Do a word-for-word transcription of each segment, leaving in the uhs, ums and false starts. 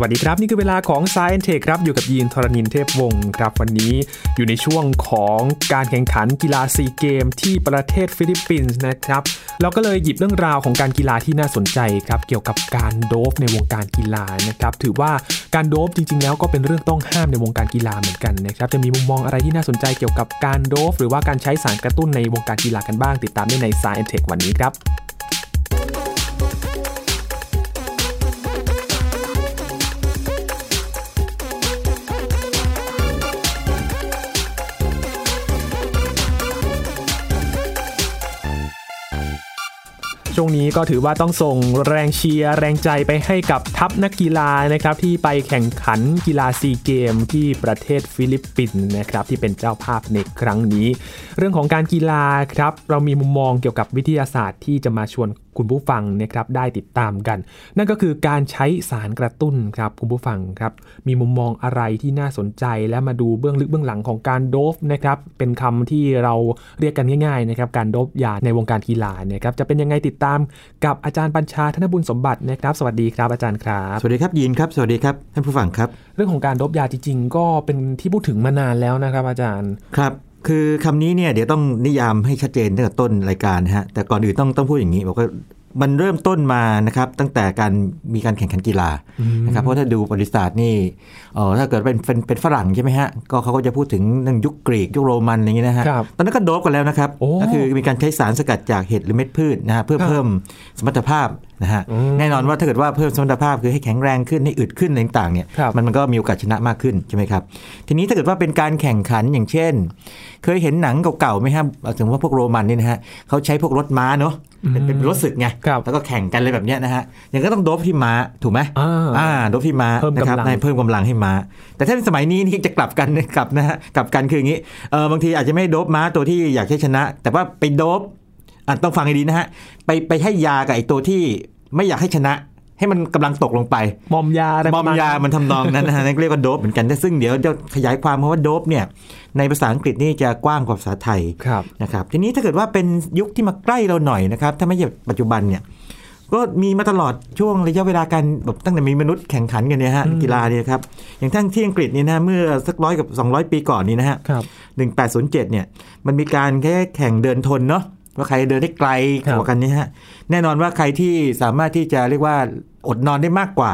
สวัสดีครับนี่คือเวลาของ Science Tech ครับอยู่กับยีนธรณินเทพวงศ์ครับวันนี้อยู่ในช่วงของการแข่งขันกีฬาซีเกมที่ประเทศฟิลิปปินส์นะครับเราก็เลยหยิบเรื่องราวของการกีฬาที่น่าสนใจครับเกี่ยวกับการโดปในวงการกีฬานะครับถือว่าการโดปจริงๆแล้วก็เป็นเรื่องต้องห้ามในวงการกีฬาเหมือนกันนะครับจะมีมุมมองอะไรที่น่าสนใจเกี่ยวกับการโดปหรือว่าการใช้สารกระตุ้นในวงการกีฬากันบ้างติดตามได้ใน Science Tech วันนี้ครับช่วงนี้ก็ถือว่าต้องส่งแรงเชียร์แรงใจไปให้กับทัพนักกีฬานะครับที่ไปแข่งขันกีฬาซีเกมที่ประเทศฟิลิปปินส์นะครับที่เป็นเจ้าภาพในครั้งนี้เรื่องของการกีฬาครับเรามีมุมมองเกี่ยวกับวิทยาศาสตร์ที่จะมาชวนคุณผู้ฟังนะครับได้ติดตามกันนั่นก็คือการใช้สารกระตุ้นครับคุณผู้ฟังครับมีมุมมองอะไรที่น่าสนใจและมาดูเบื้องลึกเบื้องหลังของการโดปนะครับเป็นคำที่เราเรียกกันง่ายๆนะครับการโดปยาในวงการกีฬานะครับจะเป็นยังไงติดตามกับอาจารย์ปัญชาธนบุญสมบัตินะครับสวัสดีครับอาจารย์ครับสวัสดีครับยีนครับสวัสดีครับท่านผู้ฟังครับเรื่องของการโดปยาจริงๆก็เป็นที่พูดถึงมานานแล้วนะครับอาจารย์ครับคือคำนี้เนี่ยเดี๋ยวต้องนิยามให้ชัดเจนตั้งแต่ต้นรายการนะฮะแต่ก่อนอื่นต้องต้องพูดอย่างนี้บอกว่ามันเริ่มต้นมานะครับตั้งแต่การมีการแข่งขันกีฬานะครับเพราะถ้าดูประวัติศาสตร์นี่เอ่อถ้าเกิดเป็นเป็นเป็นฝรั่งใช่ไหมฮะก็เขาก็จะพูดถึงนั่งยุคกรีกยุคโรมันอะไรอย่างเงี้ยนะฮะตอนนั้นก็โดปกันแล้วนะครับก็คือมีการใช้สารสกัดจากเห็ดหรือเม็ดพืชนะฮะเพื่อเพิ่มสมรรถภาพนะฮะแน่นอนว่าถ้าเกิดว่าเพิ่มสมรรถภาพคือให้แข็งแรงขึ้นให้อึดขึ้นอะไรต่างๆเนี่ยมันมันก็มีโอกาสชนะมากขึ้นใช่ไหมครับทีนี้ถ้าเกิดว่าเป็นการแข่งขันอย่างเช่นเคยเห็นหนังเก่าๆไหมฮะถึงว่าพวกโรมันนี่นะฮะเขาใช้พวกรถม้าเนาะเป็นเป็นรถศึกไงแล้วก็แข่งกันเลยแบบเนี้ยนะฮะอย่างก็ต้องโดปที่ม้าถูกไหมอ่าโดปที่ม้านะครับเพิ่มกำลังให้ม้าแต่ถ้าในสมัยนี้นี่จะกลับกันกลับนะฮะกลับกันคืออย่างนี้เออบางทีอาจจะไม่โดปม้าตัวที่อยากให้ชนะแต่ว่าไปโดปอ่ะต้องฟังให้ดีนะฮะไปไปให้ยากับไอ้ตัวที่ไม่อยากให้ชนะให้มันกำลังตกลงไปมอมยาอะไรมอมยามันทำนองนั้นนะฮะเรียกว่าโดปเหมือนกันซึ่งเดี๋ยวจะขยายความเพราะว่าโดปเนี่ยในภาษาอังกฤษนี่จะกว้างกว่าภาษาไทยนะครับทีนี้ถ้าเกิดว่าเป็นยุคที่มาใกล้เราหน่อยนะครับถ้าไม่ใช่ปัจจุบันเนี่ยก็มีมาตลอดช่วงระยะเวลาการแบบตั้งแต่มีมนุษย์แข่งขันกันเนี่ยฮะกีฬาเนี่ยครับอย่างทั้งที่อังกฤษนี่นะเมื่อสักร้อยกับสองร้อยปีก่อนนี่นะฮะหนึ่งพันแปดร้อยเจ็ดเนี่ยมันมีการแค่แข่งเดินทนเนาะว่าใครเดินได้ไกลกว่ากันนี่ฮะแน่นอนว่าใครที่สามารถที่จะเรียกว่าอดนอนได้มากกว่า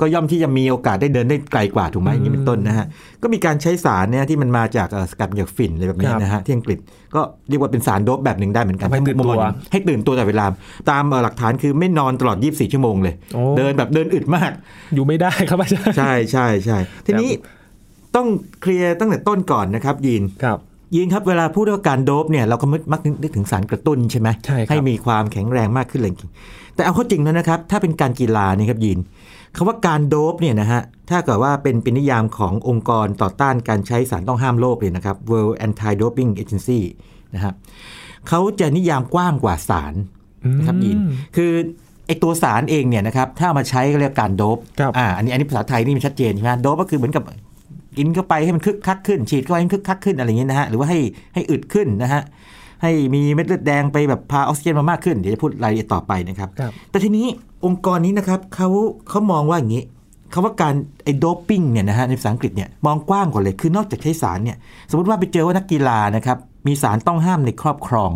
ก็ย่อมที่จะมีโอกาสได้เดินได้ไกลกว่าถูกไหมอย่างนี้เป็นต้นนะฮะก็มีการใช้สารเนี่ยที่มันมาจากสกัดจากฝิ่นอะไรแบบนี้นะฮะที่อังกฤษก็เรียกว่าเป็นสารโดปแบบหนึ่งได้เหมือนกันให้ตื่นตัวให้ตื่นตัวแต่เวลาตามหลักฐานคือไม่นอนตลอดยี่สิบสี่ชั่วโมงเลยเดินแบบเดินอึดมากอยู่ไม่ได้ครับอาจารย์ใช่ใช่ใช่ทีนี้ต้องเคลียร์ตั้งแต่ต้นก่อนนะครับยีนครับยินครับเวลาพูดเรื่องการโดปเนี่ยเราก็มักนึกถึงสารกระตุ้นใช่ไหมใช่ให้มีความแข็งแรงมากขึ้นเลยแต่เอาเข้าจริงแล้วนะครับถ้าเป็นการกีฬานี่ครับยินคำว่าการโดปเนี่ยนะฮะถ้าเกิดว่าเป็นเป็นนิยามขององค์กรต่อต้านการใช้สารต้องห้ามโลกเลยนะครับ World Anti-Doping Agency นะครับเขาจะนิยามกว้างกว่าสารนะครับยินคือไอตัวสารเองเนี่ยนะครับถ้ามาใช้ก็เรียกการโดปอ่าอันนี้อันนี้ภาษาไทยนี่มันชัดเจนใช่ไหมโดปก็คือเหมือนกับกินเข้าไปให้มันคึกคักขึ้นฉีดเข้าไปให้คึกคักขึ้นอะไรอย่างเงี้ยนะฮะหรือว่าให้ให้อึดขึ้นนะฮะให้มีเม็ดเลือดแดงไปแบบพาออกซิเจนมามากขึ้นเดี๋ยวจะพูดรายละเอียดต่อไปนะครับแต่ทีนี้องค์กรนี้นะครับเขาเขามองว่าอย่างนี้คำว่าการไอ้โดปปิ้งเนี่ยนะฮะในภาษาอังกฤษเนี่ยมองกว้างกว่าเลยคือนอกจากใช้สารเนี่ยสมมติว่าไปเจอว่านักกีฬานะครับมีสารต้องห้ามในครอบครอง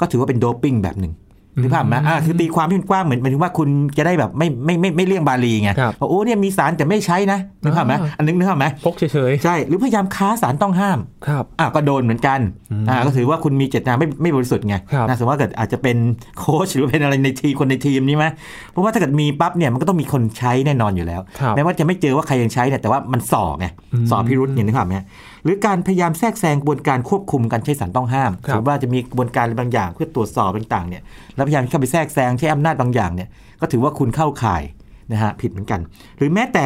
ก็ถือว่าเป็นโดปปิ้งแบบนึงหรือเปล่านะอ่าคือตีความที่มันกว้างเหมือนหมายถึงว่าคุณจะได้แบบไม่ไม่ไม่ไม่เลี่ยงบาลีไงว่าโอ้เนี่ยมีสารแต่ไม่ใช้นะหรือเปล่านะอันนึงหรือเปล่านะพกเฉยๆใช่หรือพยายามค้าสารต้องห้ามครับอ่าก็โดนเหมือนกันอ่าก็ถือว่าคุณมีเจตนาไม่ไม่บริสุทธิ์ไงนะสมมติว่าเกิดอาจจะเป็นโค้ชหรือเป็นอะไรในทีมคนในทีมนี้มั้ยเพราะว่าถ้าเกิดมีปั๊บเนี่ยมันก็ต้องมีคนใช้แน่นอนอยู่แล้วแม้ว่าจะไม่เจอว่าใครยังใช้เนี่ยแต่ว่ามันส่อไงส่อพิรุธอย่างนี้ครับนะหรือการพยายามแทรกแซงกระบวนการควบคุมการใช้สารต้องห้ามสมมติว่าจะมีกระบวนการบางอย่างเพื่อตรวจสอบต่างๆเนี่ยแล้วพยายามเข้าไปแทรกแซงใช้อำนาจบางอย่างเนี่ยก็ถือว่าคุณเข้าข่ายนะฮะผิดเหมือนกันหรือแม้แต่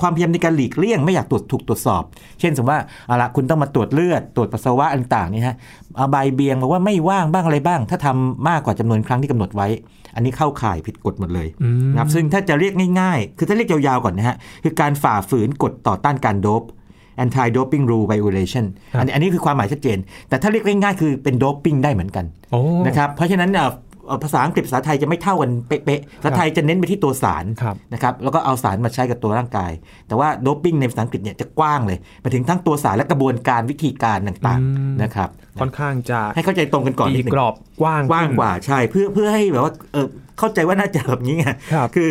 ความพยายามในการหลีกเลี่ยงไม่อยากตรวจถูกตรวจสอบเช่นสมมติว่าเอาละคุณต้องมาตรวจเลือดตรวจปัสสาวะต่างๆนี่ฮะเอาใบเบี่ยงบอกว่าไม่ว่างบ้างอะไรบ้างถ้าทำมากกว่าจำนวนครั้งที่กำหนดไว้อันนี้เข้าข่ายผิดกฎหมดเลยนะครับซึ่งถ้าจะเรียกง่ายๆคือถ้าเรียกยาวๆก่อนนะฮะคือการฝ่าฝืนกฎต่อต้านการโดปanti-doping rule violation อันนี้คือความหมายชัดเจนแต่ถ้าเรียกง่ายๆคือเป็น doping ได้เหมือนกัน oh. นะครับเพราะฉะนั้น ภาษาอังกฤษภาษาไทยจะไม่เท่ากันเป๊ะๆภาษาไทยจะเน้นไปที่ตัวสารนะครับแล้วก็เอาสารมาใช้กับตัวร่างกายแต่ว่าโดปปิ้งในภาษาอังกฤษเนี่ยจะกว้างเลยไปถึงทั้งตัวสารและกระบวนการวิธีการต่างๆนะครับค่อนข้างจะให้เข้าใจตรงกันก่อนนิดนึงกรอบกว้างกว้างกว่าใช่เพื่อเพื่อให้แบบว่าเออเข้าใจว่าน่าจะแบบนี้ไงคือ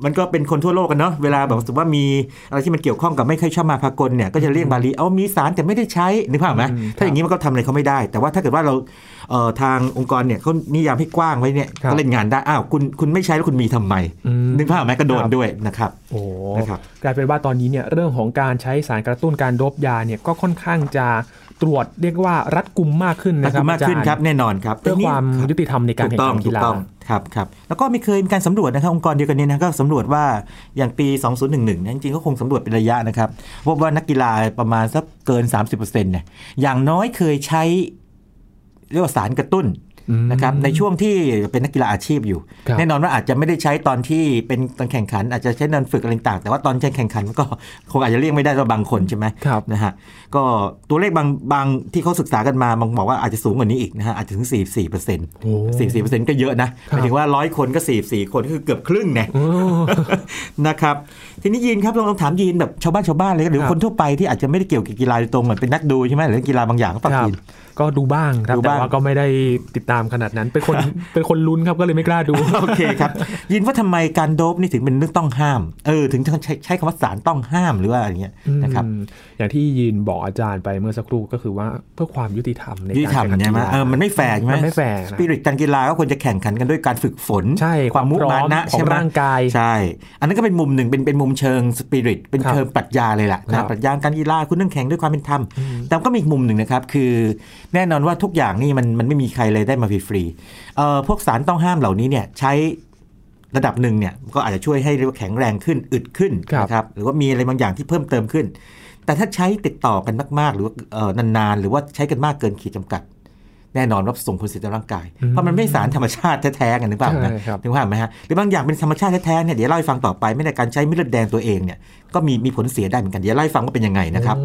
มันก็เป็นคนทั่วโลกกันเนาะเวลาแบบสมมติว่ามีอะไรที่มันเกี่ยวข้องกับไม่ค่อยชอบมาพากลเนี่ยก็จะเรียกบาลีเอามีสารแต่ไม่ได้ใช้นึกภาพไหมถ้าอย่างนี้มันก็ทำอะไรเขาไม่ได้แต่ว่าถ้าเกิดว่าเราเอ่อทางองค์กรเนี่ยเขานิยามให้กว้างไว้เนี่ยก็เล่นงานได้อ้าวคุณคุณไม่ใช้แล้วคุณมีทำไมนึกภาพไหมก็โดนด้วยนะครับโอ้นะครับกลายเป็นว่าตอนนี้เนี่ยเรื่องของการใช้สารกระตุ้นการโดปยาเนี่ยก็ค่อนข้างจะตรวจเรียกว่ารัดกุมมากขึ้นนะครับมากขึ้นครับแน่นอนครับเพื่อความยุติธรรมในการแข่งขันกีฬาครับครับแล้วก็มีเคยมีการสำรวจนะครับองค์กรเดียวกันนี้นะก็สำรวจว่าอย่างปีสองพันสิบเอ็ดเนี่ยจริงๆก็คงสำรวจเป็นระยะนะครับพบว่านักกีฬาประมาณสักเกิน สามสิบเปอร์เซ็นต์ เนี่ยอย่างน้อยเคยใช้เรียกว่าสารกระตุ้นนะครับในช่วงที่เป็นนักกีฬาอาชีพอยู่แน่นอนว่าอาจจะไม่ได้ใช้ตอนที่เป็นตอนแข่งขันอาจจะใช้ตอนฝึกอะไรต่างแต่ว่าตอนแข่งขันก็คงอาจจะเรียกไม่ได้สำหรับบางคนใช่ไหมนะฮะก็ตัวเลขบางบางที่เขาศึกษากันมาบอกว่าอาจจะสูงกว่านี้อีกนะฮะอาจจะถึง สี่สิบสี่เปอร์เซ็นต์ สี่สิบสี่เปอร์เซ็นต์ ก็เยอะนะหมายถึงว่าหนึ่งร้อยคนก็สี่สิบสี่คนคือเกือบครึ่งนะนะครับทีนี้ยีนครับลองถามยีนแบบชาวบ้านชาวบ้านเลยหรือคนทั่วไปที่อาจจะไม่ได้เกี่ยวกับกีฬาโดยตรงเหมือนเป็นนักดูใช่ไหมหรือกีฬาบางอย่างก็ปกติก็ดูบ้างครับแต่ว่าก็ไม่ได้ติดตามขนาดนั้นเป็นคน เป็นคนลุ้นครับก็เลยไม่กล้าดู โอเคครับยินว่าทำไมการโดปนี่ถึงเป็นเรื่องต้องห้ามเออถึงใช้ใช้คำว่าสารต้องห้ามหรือว่าอะไรเงี้ยนะครับอย่างที่ยินบอกอาจารย์ไปเมื่อสักครู่ก็คือว่าเพื่อความยุติธรรมในการแข่งขันเออมันไม่แฟร์ใช่ไหมไม่แฟร์สปิริตการกีฬาก็ควรจะแข่งขันกันด้วยการฝึกฝนใช่ความมุ่งมั่นนะของร่างกายใช่อันนั้นก็เป็นมุมหนึ่งเป็นเป็นมุมเชิงสปิริตเป็นเชิงปรัชญาเลยล่ะปรัชญาการกีฬาคุณต้องแข่งด้วยความเป็นธรรมแต่ก็มีอีกมุมหนึ่งนะครับคือแน่นอนว่าทุกอย่างนี่มันมันไม่มีใครเลยได้มาฟรีๆเอ่อพวกสารต้องห้ามเหล่านี้เนี่ยใช้ระดับหนึ่งเนี่ยก็อาจจะช่วยให้เรียกว่าแข็งแรงขึ้นอึดขึ้นนะครับหรือว่ามีอะไรบางอย่างที่เพิ่มเติมขึ้นแต่ถ้าใช้ติดต่อกันมากๆหรือว่าเอ่อนานๆหรือว่าใช้กันมากเกินขีดจำกัดแน่นอนว่าส่งผลเสียต่อร่างกายเพราะมันไม่สารธรรมชาติแท้ๆกันหรือเปล่านะถึงว่าไหมฮะหรือบางอย่างเป็นธรรมชาติแท้ๆเนี่ยเดี๋ยวเล่าให้ฟังต่อไปไม่ได้การใช้เม็ดเลือดแดงตัวเองเนี่ยก็มีมีผลเสียได้เหมือนกันเดี๋ยวเล่าให้ฟังว่าเป็นยังไงนะครับ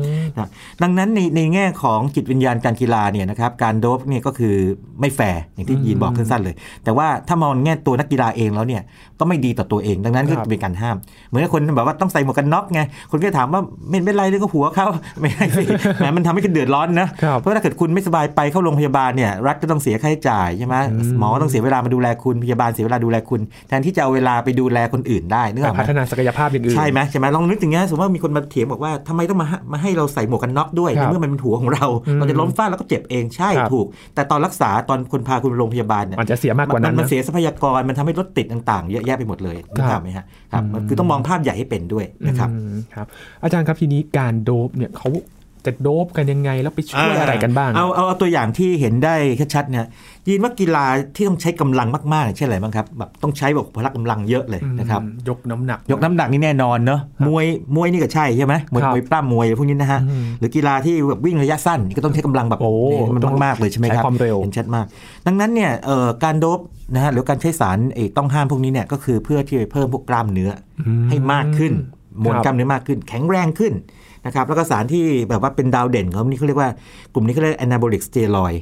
ดังนั้นในในแง่ของจิตวิญญาณการกีฬาเนี่ยนะครับการโดปเนี่ยก็คือไม่แฟร์อย่างที่ยีนบอกสั้นๆเลยแต่ว่าถ้ามองแง่ตัวนักกีฬาเองแล้วเนี่ยก็ไม่ดีต่อตัวเองดังนั้นก็เป็นการห้ามเหมือนคนแบบว่าต้องใส่หมวกกันน็อกไงคนก็ถามว่าไม่เป็นไรเรื่องหัวเขาไม่ได้สิมันทำให้คุณเดือดร้อนนะเพราะถ้าเกิดคุณไม่สบายไปเข้าโรงพยาบาลเนี่ยรัฐก็ต้องเสียค่าใช้จ่ายใช่ไหมหมอต้องเสียเวลามาดูแลคุณพยาบาลเสียเวลาดูแลคุณแทนที่จะเอาเวลาไปดูแลคนอื่นได้เนื่องพัฒนาศักยภาพอย่างอื่นใช่ไหมใช่ไหมลองนึกถึงเงี้ยสมมติว่ามีคนมาเถียงบอกว่าทำไมต้องมามาให้เราใส่หมวกกันน็อกด้วยเมื่อมันเป็นหัวของเราเราจะล้มฟาดแล้วก็เจ็บเองใช่ถูกแต่ตอนรักษาตอนคนพาคุณไปโรงพยาบาลเนี่ยมันจะเสียมากกว่านั้นมันเสียทรัพยากรมันทำให้รถติดต่างๆเยอะแยะไปหมดเลยถูกไหมฮะครับคือต้องมองภาพใหญ่ให้เป็นด้วยนะครับครับอาจารย์ครับทีนี้การโดปเนี่ยเขาจะโดปกันยังไงแล้วไปช่วย อ, อะไรกันบ้างเอาเอาเอาตัวอย่างที่เห็นได้ชัดๆนะยินว่ากีฬาที่ต้องใช้กำลังมากๆใช่ไหมบ้างครับแบบต้องใช้แบบพละกำลังเยอะเลยนะครับยกน้ำหนักยกน้ำหนักนี่แน่นอนเนอะมวยมวยนี่ก็ใช่ใช่ไหมมวยมวยปล้ำมวยพวกนี้นะฮะหรือกีฬาที่แบบวิ่งระยะสั้นก็ต้องใช้กำลังแบบมันมากๆเลยใช่ไหมครับใช้ความเร็วเห็นชัดมากดังนั้นเนี่ยเอ่อการโดปนะฮะหรือการใช้สารไอ้ต้องห้ามพวกนี้เนี่ยก็คือเพื่อที่จะเพิ่มพวกกล้ามเนื้อให้มากขึ้นมวลกล้ามเนื้อมากขึ้นแข็งแรงขึ้นนะครับแล้วก็สารที่แบบว่าเป็นดาวเด่นเขานี่เขาเรียกว่ากลุ่มนี้เขาเรียก anabolic steroid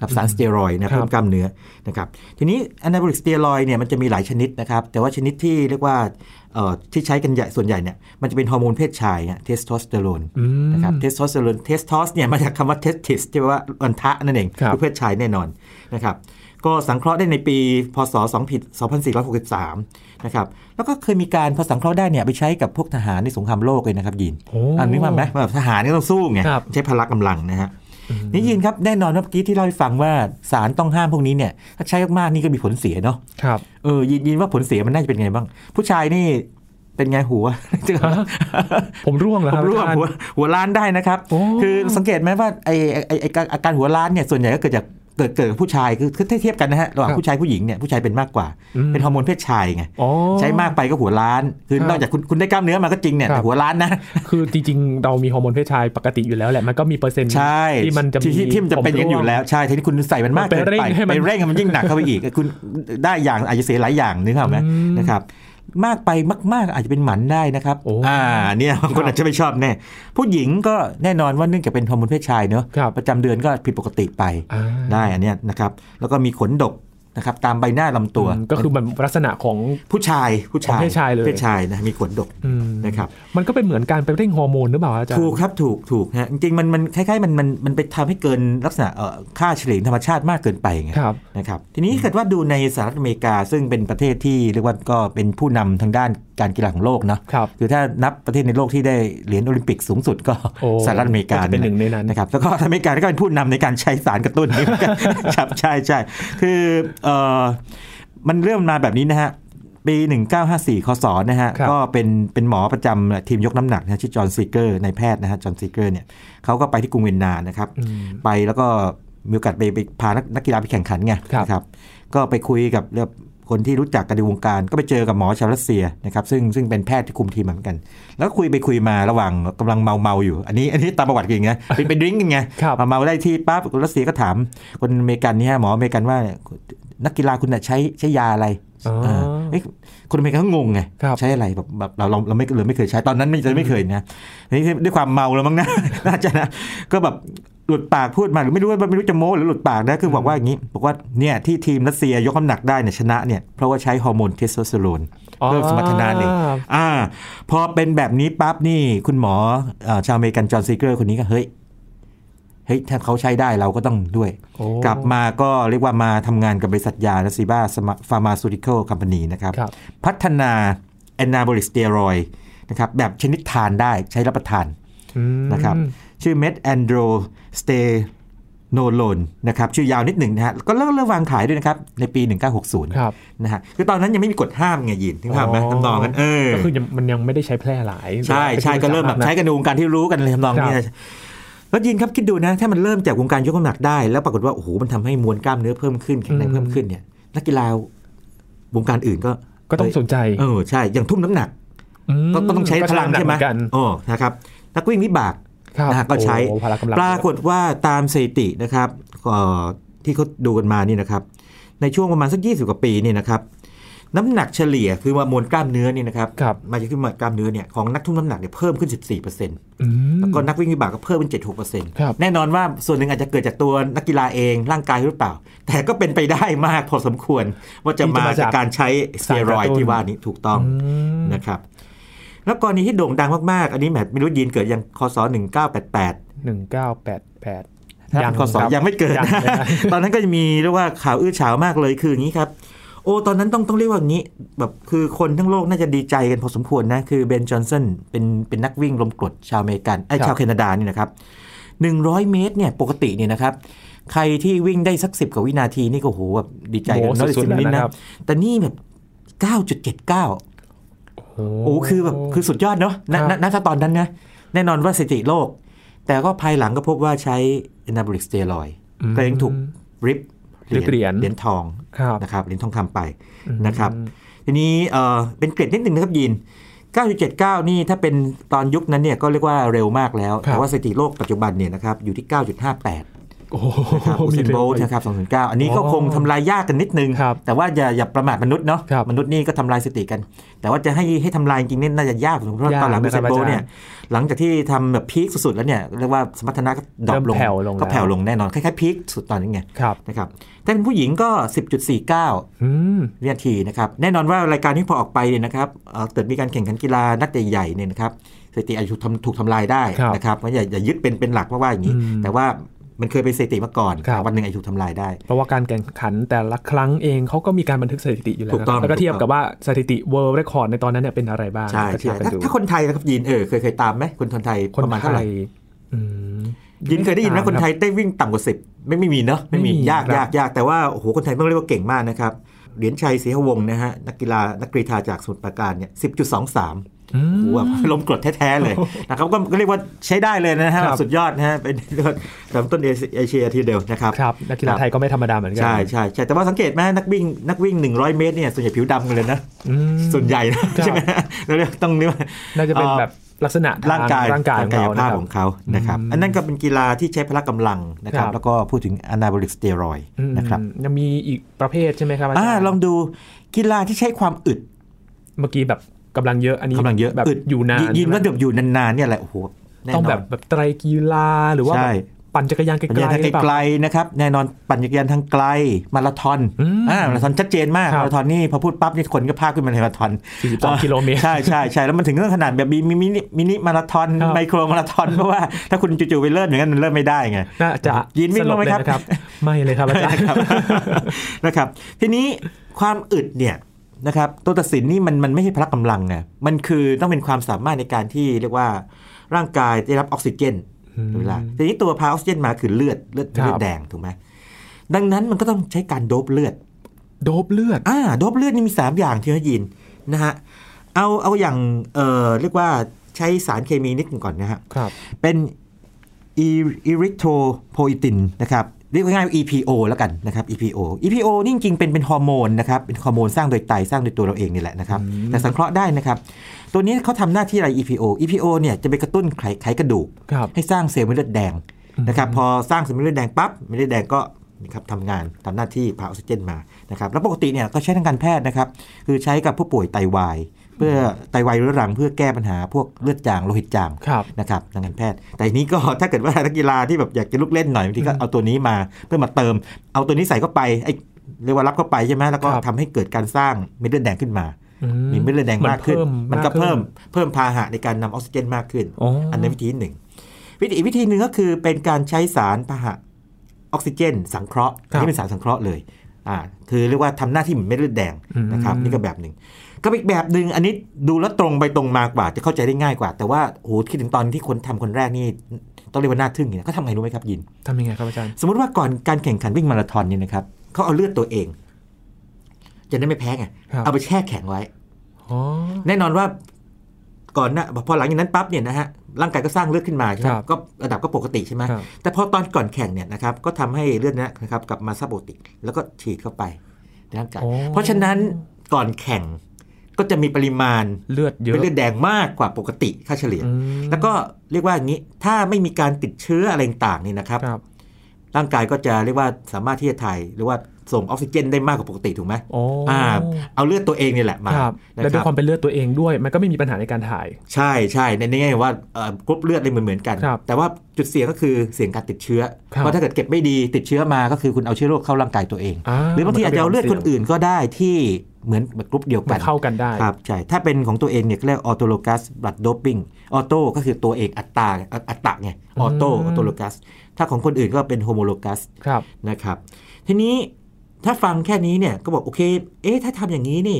กับสาร steroid นะเพิ่มกล้ามเนื้อนะครับทีนี้ anabolic steroid เนี่ยมันจะมีหลายชนิดนะครับแต่ว่าชนิดที่เรียกว่าที่ใช้กันส่วนใหญ่เนี่ยมันจะเป็นฮอร์โมนเพศชายเทสโทสเตอโรนนะครับเทสโทสเตอโรนเทสโทสเนี่ยมาจากคำว่า testis ที่แปลว่าอันทะนั่นเองคือเพศชายแน่นอนนะครับก็สังเคราะห์ได้ในปีพ.ศ. สองพันสี่ร้อยหกสิบสามนะครับแล้วก็เคยมีการพอสังเคราะห์ได้เนี่ยไปใช้กับพวกทหารในสงครามโลกเลยนะครับยิน oh. อันนี้มันไหมแบบทหารก็ต้องสู้ไงใช้พละกำลังนะฮะนี่ยินครับแน่นอนเมื่อกี้ที่เล่าให้ฟังว่าสารต้องห้ามพวกนี้เนี่ยถ้าใช้มากๆนี่ก็มีผลเสียเนาะครับเออยินยินว่าผลเสียมันน่าจะเป็นไงบ้างผู้ชายนี่เป็นไงหัวผมร่วงเหรอครับหัวหัวล้านได้นะครับคือสังเกตไหมว่าไอไอไออาการหัวล้านเนี่ยส่วนใหญ่ก็เกิดจากเกิดเกิดกับผู้ชายคือเทียบกันนะฮะระหว่างผู้ชายผู้หญิงเนี่ยผู้ชายเป็นมากกว่าเป็นฮอร์โมนเพศชายไงใช้มากไปก็หัวล้านคือนอกจากคุณคุณได้กล้ามเนื้อมาก็จริงเนี่ยแต่หัวล้านนะคือจริงๆเรามีฮอร์โมนเพศชายปกติอยู่แล้วแหละมันก็มีเปอร์เซ็นต์ที่มันจะมีที่มันจะเป็นกันอยู่แล้วใช่ทีนี้คุณใส่มันมากเกินไปไปเร่งให้มันยิ่งหนักเข้าไปอีกคุณได้อย่างอาจจะเสียหลายอย่างนึกออกไหมนะครับมากไปมากๆอาจจะเป็นหมันได้นะครับ oh. อ่าเนี่ยบางคนอาจจะไม่ชอบแน่ผู้หญิงก็แน่นอนว่าเนื่องจากเป็นฮอร์โมนเพศชายเนอะประจำเดือนก็ผิดปกติไปได้อันเนี้ยนะครับแล้วก็มีขนดก นะครับตามใบหน้าลำตัวก็คือมันลักษณะของผู้ชายผู้ชายเพศชายเลยเพศชายนะมีขนดกนะครับมันก็เป็นเหมือนการไปเร่งฮอร์โมนหรือเปล่าอาจารย์ถูกครับถูกถูกฮะจริงๆมันมันคล้ายๆมันมันมันไปทำให้เกินลักษณะเอ่อค่าเฉลี่ยธรรมชาติมากเกินไปไงนะครับทีนี้เกิดว่าดูในสหรัฐอเมริกาซึ่งเป็นประเทศที่เรียกว่าก็เป็นผู้นำทางด้านการกีฬาของโลกเนาะคือถ้านับประเทศในโลกที่ได้เหรียญโอลิมปิกสูงสุดก็สหรัฐอเมริกาเป็นหนึ่งในนั้นนะครับแล้วก็อเมริกาก็เป็นผู้นำในการใช้สารกระตุ้นนี้ครับใช่ใช่คือเอ่อมันเริ่มมาแบบนี้นะฮะปีหนึ่งพันเก้าร้อยห้าสิบสี่คศนะฮะก็เป็นเป็นหมอประจำทีมยกน้ำหนักนะชื่อจอห์นซีเกอร์นายแพทย์นะฮะจอห์นซีเกอร์เนี่ยเขาก็ไปที่กรุงเวียนนานะครับไปแล้วก็มีโอกาสไปไปพานักกีฬาไปแข่งขันไงนะครับก็ไปคุยกับคนที่รู้จักกันในวงการก็ไปเจอกับหมอชาวรัสเซียนะครับซึ่งซึ่งเป็นแพทย์ที่คุมทีมเหมือนกันแล้วคุยไปคุยมาระหว่างกำลังเมาเมาอยู่อันนี้อันนี้ตามประวัติจริงนะเป็นเป็นดริ้งกันไงเมาได้ที่ปั๊บรัสเซียก็ถามคนอเมริกันนี่ฮะหมออเมริกันว่านักกีฬาคุณใช้ใช้ยาอะไรคนอเมริกันก็งงไงใช้อะไรแบบแบบเราเราเราไม่เลยไม่เคยใช้ตอนนั้นไม่จะไม่เคยนะนี่ด้วยความเมาแล้วมั้งนะน่าจะนะก็แบบหลุดปากพูดมาหรือไม่รู้ว่าไม่รู้จะโม้หรือหลุดปากนะคือบอกว่าอย่างนี้บอกว่าเนี่ยที่ทีมรัสเซียยกน้ำหนักได้เนี่ยชนะเนี่ยเพราะว่าใช้ฮอร์โมนเทสโทสเตอโรนเพิ่มสมรรถนะหนึ่งอ่าพอเป็นแบบนี้ปั๊บนี่คุณหมอชาวอเมริกันจอห์นซีเกอร์คนนี้ก็เฮ้ยเฮ้ยถ้าเขาใช้ได้เราก็ต้องด้วยกลับมาก็เรียกว่ามาทำงานกับบริษัทยาซีบ้าฟาร์มาซูติคอลคัมพานีนะครับพัฒนาanabolic steroidนะครับแบบชนิดทานได้ใช้รับประทานนะครับชื่อเม็ดแอนโดรสเตโนโลนนะครับชื่อยาวนิดหนึ่งนะฮะก็เริ่มเริ่มวางขายด้วยนะครับในปีหนึ่งพันเก้าร้อยหกสิบนะฮะคือตอนนั้นยังไม่มีกฎห้ามไงยินที่ห้ามนะทำนองนั้นเออก็คือมันยังไม่ได้ใช้แพร่หลายใช่ใช่ก็เริ่มแบบใช้กันในวงการที่รู้กันเลยทำนองนี้แล้วยินครับคิดดูนะถ้ามันเริ่มจากวงการยกน้ำหนักได้แล้วปรากฏว่าโอ้โหมันทำให้มวลกล้ามเนื้อเพิ่มขึ้นแข็งแรงเพิ่มขึ้นเนี่ยนักกีฬาวงการอื่นก็ก็ต้องสนใจเออใช่อย่างทุ่มน้ำหนักก็ต้องใช้พลังใช่ไหมอ๋อนะครับนักวิ่งวิบากนะก็ใช้ปรากฏว่าตามสถิตินะครับที่เขาดูกันมานี่นะครับในช่วงประมาณสักยี่สิบกว่าปีนี่นะครับน้ำหนักเฉลี่ยคือว่ามวลกล้ามเนื้อนี่นะครับมาจากที่มวลกล้ามเนื้อเนี่ยของนักทุ่มน้ำหนักเนี่ยเพิ่มขึ้น สิบสี่เปอร์เซ็นต์ แล้วก็นักวิ่งวิบากก็เพิ่มขึ้น เจ็ดสิบหกเปอร์เซ็นต์ แน่นอนว่าส่วนหนึ่งอาจจะเกิดจากตัวนักกีฬาเองร่างกายหรือเปล่าแต่ก็เป็นไปได้มากพอสมควรว่าจะมาจากการใช้สเตียรอยด์ที่ว่านี้ถูกต้องนะครับแล้วกรณีที่โด่งดังมากๆอันนี้แหมไม่รู้ยินเกิดยังคศหนึ่งพันเก้าร้อยแปดสิบแปดยังคศยังไม่เกิดตอนนั้นก็จะมีเรียกว่าข่าวอื้อฉาวมากเลยคืออย่างนี้ครับโอ้ตอนนั้นต้องต้องเรียกว่าอย่างนี้แบบคือคนทั้งโลกน่าจะดีใจกันพอสมควรนะคือเบนจอนสันเป็นเป็นนักวิ่งลมกรดชาวอเมริกันไอ้ชาวแคนาดานี่นะครับหนึ่งร้อยเมตรเนี่ยปกติเนี่ยนะครับใครที่วิ่งได้สักสิบกว่าวินาทีนี่ก็โหแบบดีใจกันน้อยสุดนิดนะแต่นี่แบบ เก้าจุดเจ็ดเก้าโอ้โหคือแบบคือสุดยอดเนาะณตอนนั้นนะแน่นอนว่าสถิติโลกแต่ก็ภายหลังก็พบว่าใช้ anabolic steroid ก็ยังถูกริบเหรียญเหรียญทองนะครับเหรียญทองคำไปนะครับทีนี้เออเป็นเกรดนิดนึงนะครับยิน เก้าจุดเจ็ดเก้า นี่ถ้าเป็นตอนยุคนั้นเนี่ยก็เรียกว่าเร็วมากแล้วแต่ว่าสถิติโลกปัจจุบันเนี่ยนะครับอยู่ที่ เก้าจุดห้าแปดนะครับอุสนโบลต์นะครับ สองพันเก้า อันนี้ก็คงทำลายยากกันนิดนึงแต่ว่าอย่าอย่าประมาทมนุษย์เนาะมนุษย์นี่ก็ทำลายสติกันแต่ว่าจะให้ให้ทำลายจริงนี่น่าจะยากเพราะตอนหลังอุสนโบลต์เนี่ยหลังจากที่ทำแบบพีคสุดๆแล้วเนี่ยเรียกว่าสมรรถนะก็ดรอปลงก็แผ่วลงแน่นอนคล้ายๆพีคสุดตอนนี้ไงนะครับแต่เป็นผู้หญิงก็ สิบจุดสี่เก้า วินาทีนะครับแน่นอนว่ารายการที่พอออกไปเนี่ยนะครับเกิดมีการแข่งขันกีฬานักใหญ่ๆเนี่ยนะครับสติอาจจะถูกทำลายได้นะครับว่าอย่าอย่ายึดเป็นเป็นหลักว่าอย่างนี้แต่ว่ามันเคยเป็นสถิติมาก่อนวันหนึ่งอาจจะถูกทำลายได้เพราะว่าการแข่งขันแต่ละครั้งเองเขาก็มีการบันทึกสถิติอยู่แล้วแล้วก็เทียบกับว่าสถิติ World Record ในตอนนั้นเนี่ยเป็นอะไรบ้างใช่ใช่ถ้าคนไทยนะครับยินเออเคยเคยตามไหมคนไทยประมาณเท่าไหร่ยินเคยได้ยินไหมคนไทยได้วิ่งต่ำกว่าสิบไม่ไม่มีเนาะไม่มียากยากยากแต่ว่าโอ้โหคนไทยต้องเรียกว่าเก่งมากนะครับเหรียญชัยศรีหวงศ์นะฮะนักกีฬานักกรีฑาจากสมุทรปราการเนี่ย สิบจุดสองสามหัวลมกรดแท้ๆเลยนะครับก็เรียกว่าใช้ได้เลยนะฮะสุดยอดนะฮะเป็นลำต้นเอเชียทีเดียวนะครับครับนักกีฬาไทยก็ไม่ธรรมดาเหมือนกันใช่ใช่ใช่แต่ว่าสังเกตไหมนักวิ่งนักวิ่งหนึ่งร้อยเมตรเนี่ยส่วนใหญ่ผิวดำกันเลยนะส่วนใหญ่ใช่ไหมเราเรียกต้องเรียกว่าน่าจะเป็นแบบลักษณะร่างกายร่างกายกายภาพของเขานะครับอันนั้นก็เป็นกีฬาที่ใช้พละกำลังนะครับแล้วก็พูดถึง anabolic steroid นะครับยังมีอีกประเภทใช่ไหมครับอ่าลองดูกีฬาที่ใช้ความอึดเมื่อกี้แบบกำลังเยอะอันนี้กำลังเยอะแบบอยู่นานยินว่าเดือบอยู่นานๆเนี่ยแหละโอ้โหต้องแบบแบบไตรกีฬาหรือว่า ปั่นจักรยานไกลไกลนะครับแน่นอนปั่นจักรยานทางไกลมาราธอนอ่ามาราธอนชัดเจนมากมาราธอนนี่พอพูดปั๊บนี่คนก็พาขึ้นมามาราธอนสี่สิบสองกิโลเมตรใช่ใช่ใช่แล้วมันถึงเรื่องขนาดแบบมินิมินิมาราธอนไมโครมาราธอนเพราะว่าถ้าคุณจู่ๆไปเลิศอย่างนั้นมันเลิศไม่ได้ไงน่าจะยินวิ่งมั้ยครับไม่เลยครับอาจารย์นะครับทีนี้ความอึดเนี่ยนะครับตัวตัดสินนี่มันมันไม่ใช่พละกำลังไงมันคือต้องเป็นความสามารถในการที่เรียกว่าร่างกายได้รับออกซิเจนเวลาทีนี้ตัวพาออกซิเจนมาคือเลือดเลือดแดงถูกไหมดังนั้นมันก็ต้องใช้การโดปเลือดโดปเลือดอ่าโดปเลือดนี่มีสามอย่างที่ได้ยินนะฮะเอาเอาอย่างเอ่อเรียกว่าใช้สารเคมีนิดนึงก่อนนะฮะครับเป็นอีริโทโพเอตินนะครับเรียกง่ายๆ อี พี โอ แล้วกันนะครับ อี พี โอ อี พี โอ นี่จริงๆเป็นเป็นฮอร์โมนนะครับเป็นฮอร์โมนสร้างโดยไตสร้างโดยตัวเราเองนี่แหละนะครับแต่สังเคราะห์ได้นะครับตัวนี้เขาทำหน้าที่อะไร อี พี โอ อี พี โอ เนี่ยจะไปกระตุ้นไขไขกระดูกให้สร้างเซลล์เม็ดเลือดแดงนะครับพอสร้างเซลล์เม็ดเลือดแดงปั๊บเม็ดเลือดแดงก็นะครับทำงานทำหน้าที่พาออกซิเจนมานะครับแล้วปกติเนี่ยก็ใช้ทางการแพทย์นะครับคือใช้กับผู้ป่วยไตวายเพื่อไตวายเรื้อรังเพื่อแก้ปัญหาพวกเลือดจางโลหิตจางนะครับทางการแพทย์แต่นี้ก็ถ้าเกิดว่านักกีฬาที่แบบอยากจะลุกเล่นหน่อยบางทีก็เอาตัวนี้มาเพื่อมาเติมเอาตัวนี้ใส่เข้าไปไอ้เรียกว่ารับเข้าไปใช่ไหมแล้วก็ทำให้เกิดการสร้างเม็ดเลือดแดงขึ้นมามีเม็ดเลือดแดงมากขึ้นมันก็เพิ่มเพิ่มพาหะในการนำออกซิเจนมากขึ้นอันนี้วิธีที่หนึ่งวิธีวิธีหนึ่งก็คือเป็นการใช้สารพาหะออกซิเจนสังเคราะห์นี่เป็นสารสังเคราะห์เลยอ่าคือเรียกว่าทำหน้าที่เหมือนเม็ดเลือดแดงนะครับนี่ก็แบบหนึ่งก็อีกแบบหนึ่งอันนี้ดูแล้วตรงไปตรงมากกว่าจะเข้าใจได้ง่ายกว่าแต่ว่าโหคิดถึงตอนที่คนทำคนแรกนี่ต้องเรียกว่าน่าทึ่งนะเขาทำไงรู้ไหมครับยินทำยังไงครับอาจารย์สมมติว่าก่อนการแข่งขันวิ่งมาราธอนเนี่ยนะครับเขาเอาเลือดตัวเองจะได้ไม่แพ้ไงเอาไปแช่แข็งไว้แน่นอนว่าก่อนนะพอหลังจากนั้นปั๊บเนี่ยนะฮะร่างกายก็สร้างเลือดขึ้นมาใช่ไหมก็ระดับก็ปกติใช่ไหมแต่พอตอนก่อนแข่งเนี่ยนะครับก็ทำให้เลือดนี้นะครับกลับมาปกติแล้วก็ฉีดเข้าไปในร่างกายเพราะฉะนั้นก่อนแข่งก็จะมีปริมาณเลือดเยอะเป็นเลือดแดงมากกว่าปกติค่าเฉลี่ยแล้วก็เรียกว่าอย่างนี้ถ้าไม่มีการติดเชื้ออะไรต่างนี่นะครับร่างกายก็จะเรียกว่าสามารถที่จะถ่ายหรือว่าส่งออกซิเจนได้มากกว่าปกติถูกไหมอ่าเอาเลือดตัวเองนี่แหละมาแล้วด้วยความเป็นเลือดตัวเองด้วยมันก็ไม่มีปัญหาในการถ่ายใช่ใช่ในนี้ไงว่ากรุ๊ปเลือดเลยเหมือนเหมือนกันแต่ว่าจุดเสี่ยงก็คือเสี่ยงการติดเชื้อเพราะถ้าเกิดเก็บไม่ดีติดเชื้อมาก็คือคุณเอาเชื้อโรคเข้าร่างกายตัวเองหรือบางทีอาจจะเอาเลือดคนอื่นก็ได้ที่เหมือนกรุ๊ปเดียวกันเข้ากันได้ครับใช่ถ้าเป็นของตัวเองเนี่ยเรียกออโตโลกัสบลัดโดปปิ้งออโต้ก็คือตัวเองอัตตาอัตตะไงออโตออโตโลกัสถ้าของคนอื่นก็เป็นโฮโมโลกัสนะครับทีนี้ถ้าฟังแค่นี้เนี่ยก็บอกโอเคเอ๊ะถ้าทำอย่างนี้นี่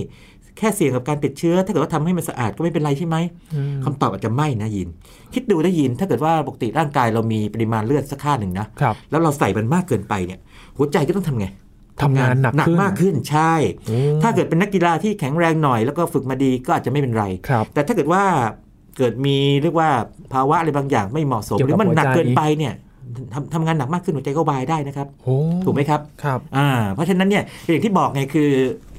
แค่เสี่ยงกับการติดเชื้อถ้าเกิดว่าทำให้มันสะอาดก็ไม่เป็นไรใช่ไหมคำตอบอาจจะไม่นะยินคิดดูได้ยินถ้าเกิดว่าปกติร่างกายเรามีปริมาณเลือดสักค่าหนึ่งนะแล้วเราใส่มันมากเกินไปเนี่ยหัวใจก็ต้องทำไงทำงานหนักมากขึ้นใช่ถ้าเกิดเป็นนักกีฬาที่แข็งแรงหน่อยแล้วก็ฝึกมาดีก็อาจจะไม่เป็นไรแต่ถ้าเกิดว่าเกิดมีเรียกว่าภาวะอะไรบางอย่างไม่เหมาะสมหรือมันหนักเกินไปเนี่ยทำ, ทำงานหนักมากขึ้นหัวใจก็วายได้นะครับ oh. ถูกไหมครับครับอ่าเพราะฉะนั้นเนี่ยอย่างที่บอกไงคือ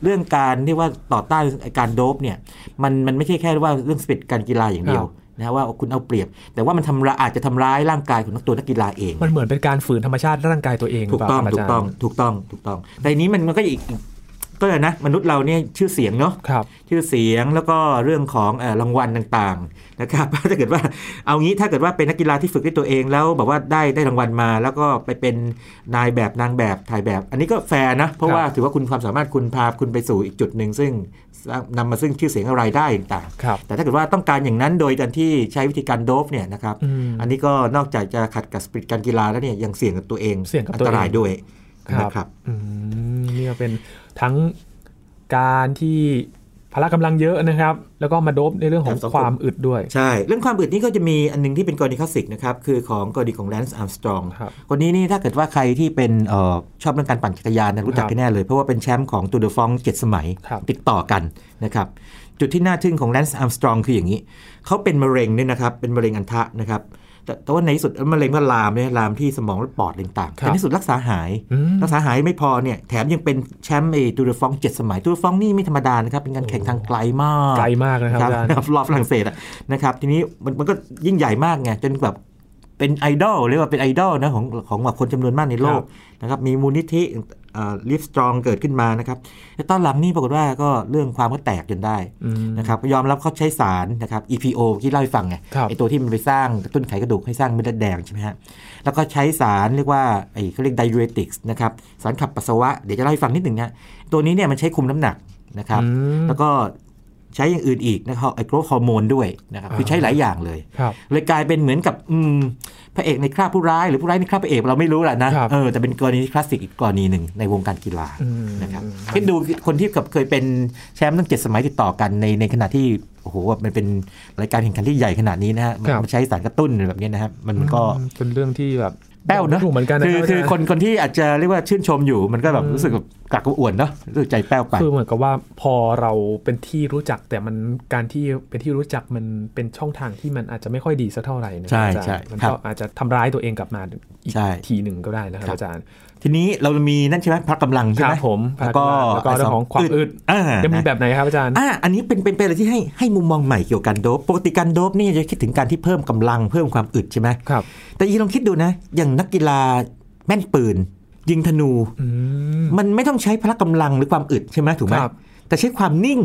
เรื่องการที่ว่าต่อต้านการโดปเนี่ยมันมันไม่ใช่แค่ว่าเรื่องสปิริตการกีฬาอย่างเดียวนะว่าคุณเอาเปรียบแต่ว่ามันทำอาจจะทำร้ายร่างกายของนักตัวนักกีฬาเองมันเหมือนเป็นการฝืนธรรมชาติร่างกายตัวเองถูกต้องถูกต้องถูกต้องถูกต้องแต่นี้มันมันก็อีกก็เลยนะมนุษย์เราเนี่ยชื่อเสียงเนาะชื่อเสียงแล้วก็เรื่องของเอ่อรางวัลต่างๆนะครับถ้าเกิดว่าเอางี้ถ้าเกิดว่าเป็นนักกีฬาที่ฝึกด้วยตัวเองแล้วแบบว่าได้ได้รางวัลมาแล้วก็ไปเป็นนายแบบนางแบบถ่ายแบบอันนี้ก็แฟร์นะเพราะว่าถือว่าคุณความสามารถคุณพาคุณไปสู่อีกจุดหนึ่งซึ่งนำมาซึ่งชื่อเสียงอะไรได้ต่างๆแต่ถ้าเกิดว่าต้องการอย่างนั้นโดยการที่ใช้วิธีการโดฟเนี่ยนะครับอันนี้ก็นอกจากจะขัดกับสปิริตการกีฬาแล้วเนี่ยยังเสี่ยงกับตัวเองอันตรายด้วยนะครับนี่ก็เป็นทั้งการที่พละกำลังเยอะนะครับแล้วก็มาโดบในเรื่องของความอึดด้วยใช่เรื่องความอึดนี่ก็จะมีอันนึงที่เป็นกรณีคลาสสิกนะครับคือของกรณีของแลนซ์อาร์มสตรองคนนี้นี่ถ้าเกิดว่าใครที่เป็นเอ่อชอบเรื่องการปั่นจักรยานนะรู้จักแน่เลยเพราะว่าเป็นแชมป์ของTour de Franceเจ็ดสมัยติดต่อกันนะครับจุดที่น่าทึ่งของแลนซ์อาร์มสตรองคืออย่างนี้เขาเป็นมะเร็งเนี่ยนะครับเป็นมะเร็งอัณฑะนะครับแต่แต่ว่าในที่สุดมะเร็งก็ลามเนี่ยลามที่สมองและปอดต่างๆแต่ในที่สุดรักษาหายรักษาหายไม่พอเนี่ยแถมยังเป็นแชมป์ไอ้ตูร์เดอฟองเจ็ดสมัยตูร์เดอฟองนี่ไม่ธรรมดานะครับเป็นการแข่งทางไกลมากไกลมากนะครับรอบฝรั่งเศสนะครับทีนี้มันมันก็ยิ่งใหญ่มากไงจนแบบ เป็นไอดอลเรียกว่าเป็นไอดอลนะของของแบบคนจำนวนมากในโลกนะครับมีมูลนิธิลิฟสตรองเกิดขึ้นมานะครับตอนหลังนี่ปรากฏว่าก็เรื่องความก็แตกจนได้นะครับยอมรับเขาใช้สารนะครับ อี พี โอ ที่เล่าให้ฟังไงไอตัวที่มันไปสร้างต้นไขกระดูกให้สร้างเม็ดเลือดแดงใช่ไหมฮะแล้วก็ใช้สารเรียกว่าไอเขาเรียก diuretics นะครับสารขับปัสสาวะเดี๋ยวจะเล่าให้ฟังนิดหนึ่งนะตัวนี้เนี่ยมันใช้คุมน้ำหนักนะครับแล้วก็ใช้อย่างอื่นอีกนะครับไอโกรทฮอร์โมนด้วยนะครับคือใช้หลายอย่างเลยเลยกลายเป็นเหมือนกับพระเอกในคราบผู้ร้ายหรือผู้ร้ายในคราบพระเอกเราไม่รู้แหละนะเออแต่เป็นกรณีคลาสสิกอีกกรณีหนึ่งในวงการกีฬานะครับคิดดูคนที่เคยเป็นแชมป์ตั้งเจ็ดสมัยติดต่อกันในในขณะที่โอ้โหมันเป็นรายการแข่งขันที่ใหญ่ขนาดนี้นะฮะมันใช้สารกระตุ้นแบบนี้นะฮะมันก็เป็นเรื่องที่แบบแป้วนะคือคือคนคนที่อาจจะเรียกว่าชื่นชมอยู่มันก็แบบรู้สึกแบบกักกระอ่วนเนาะรู้สึกใจแป้วไปคือเหมือนกับว่าพอเราเป็นที่รู้จักแต่มันการที่เป็นที่รู้จักมันเป็นช่องทางที่มันอาจจะไม่ค่อยดีสักเท่าไหร่นะอาจารย์มันก็อาจจะทำร้ายตัวเองกลับมาอีกทีหนึ่งก็ได้นะครับอาจารย์ทีนี้เรามีนั่นใช่ไหมพละกำลังใช่ไหมผมแล้วก็เรื่องของความอึดจะมีแบบไหนครับอาจารย์อ่าอันนี้เป็นเป็นอะไรที่ให้ให้มุมมองใหม่เกี่ยวกับการโดปปกติการโดปนี่จะคิดถึงการที่เพิ่มกำลังเพิ่มความอึดใช่ไหมครับแต่ยิ่งลองคิดดูนะอย่างนักกีฬาแม่นปืนยิงธนู ม, มันไม่ต้องใช้พละกำลังหรือความอึดใช่ไหมถูกไหมแต่ใช้ความนิ่ง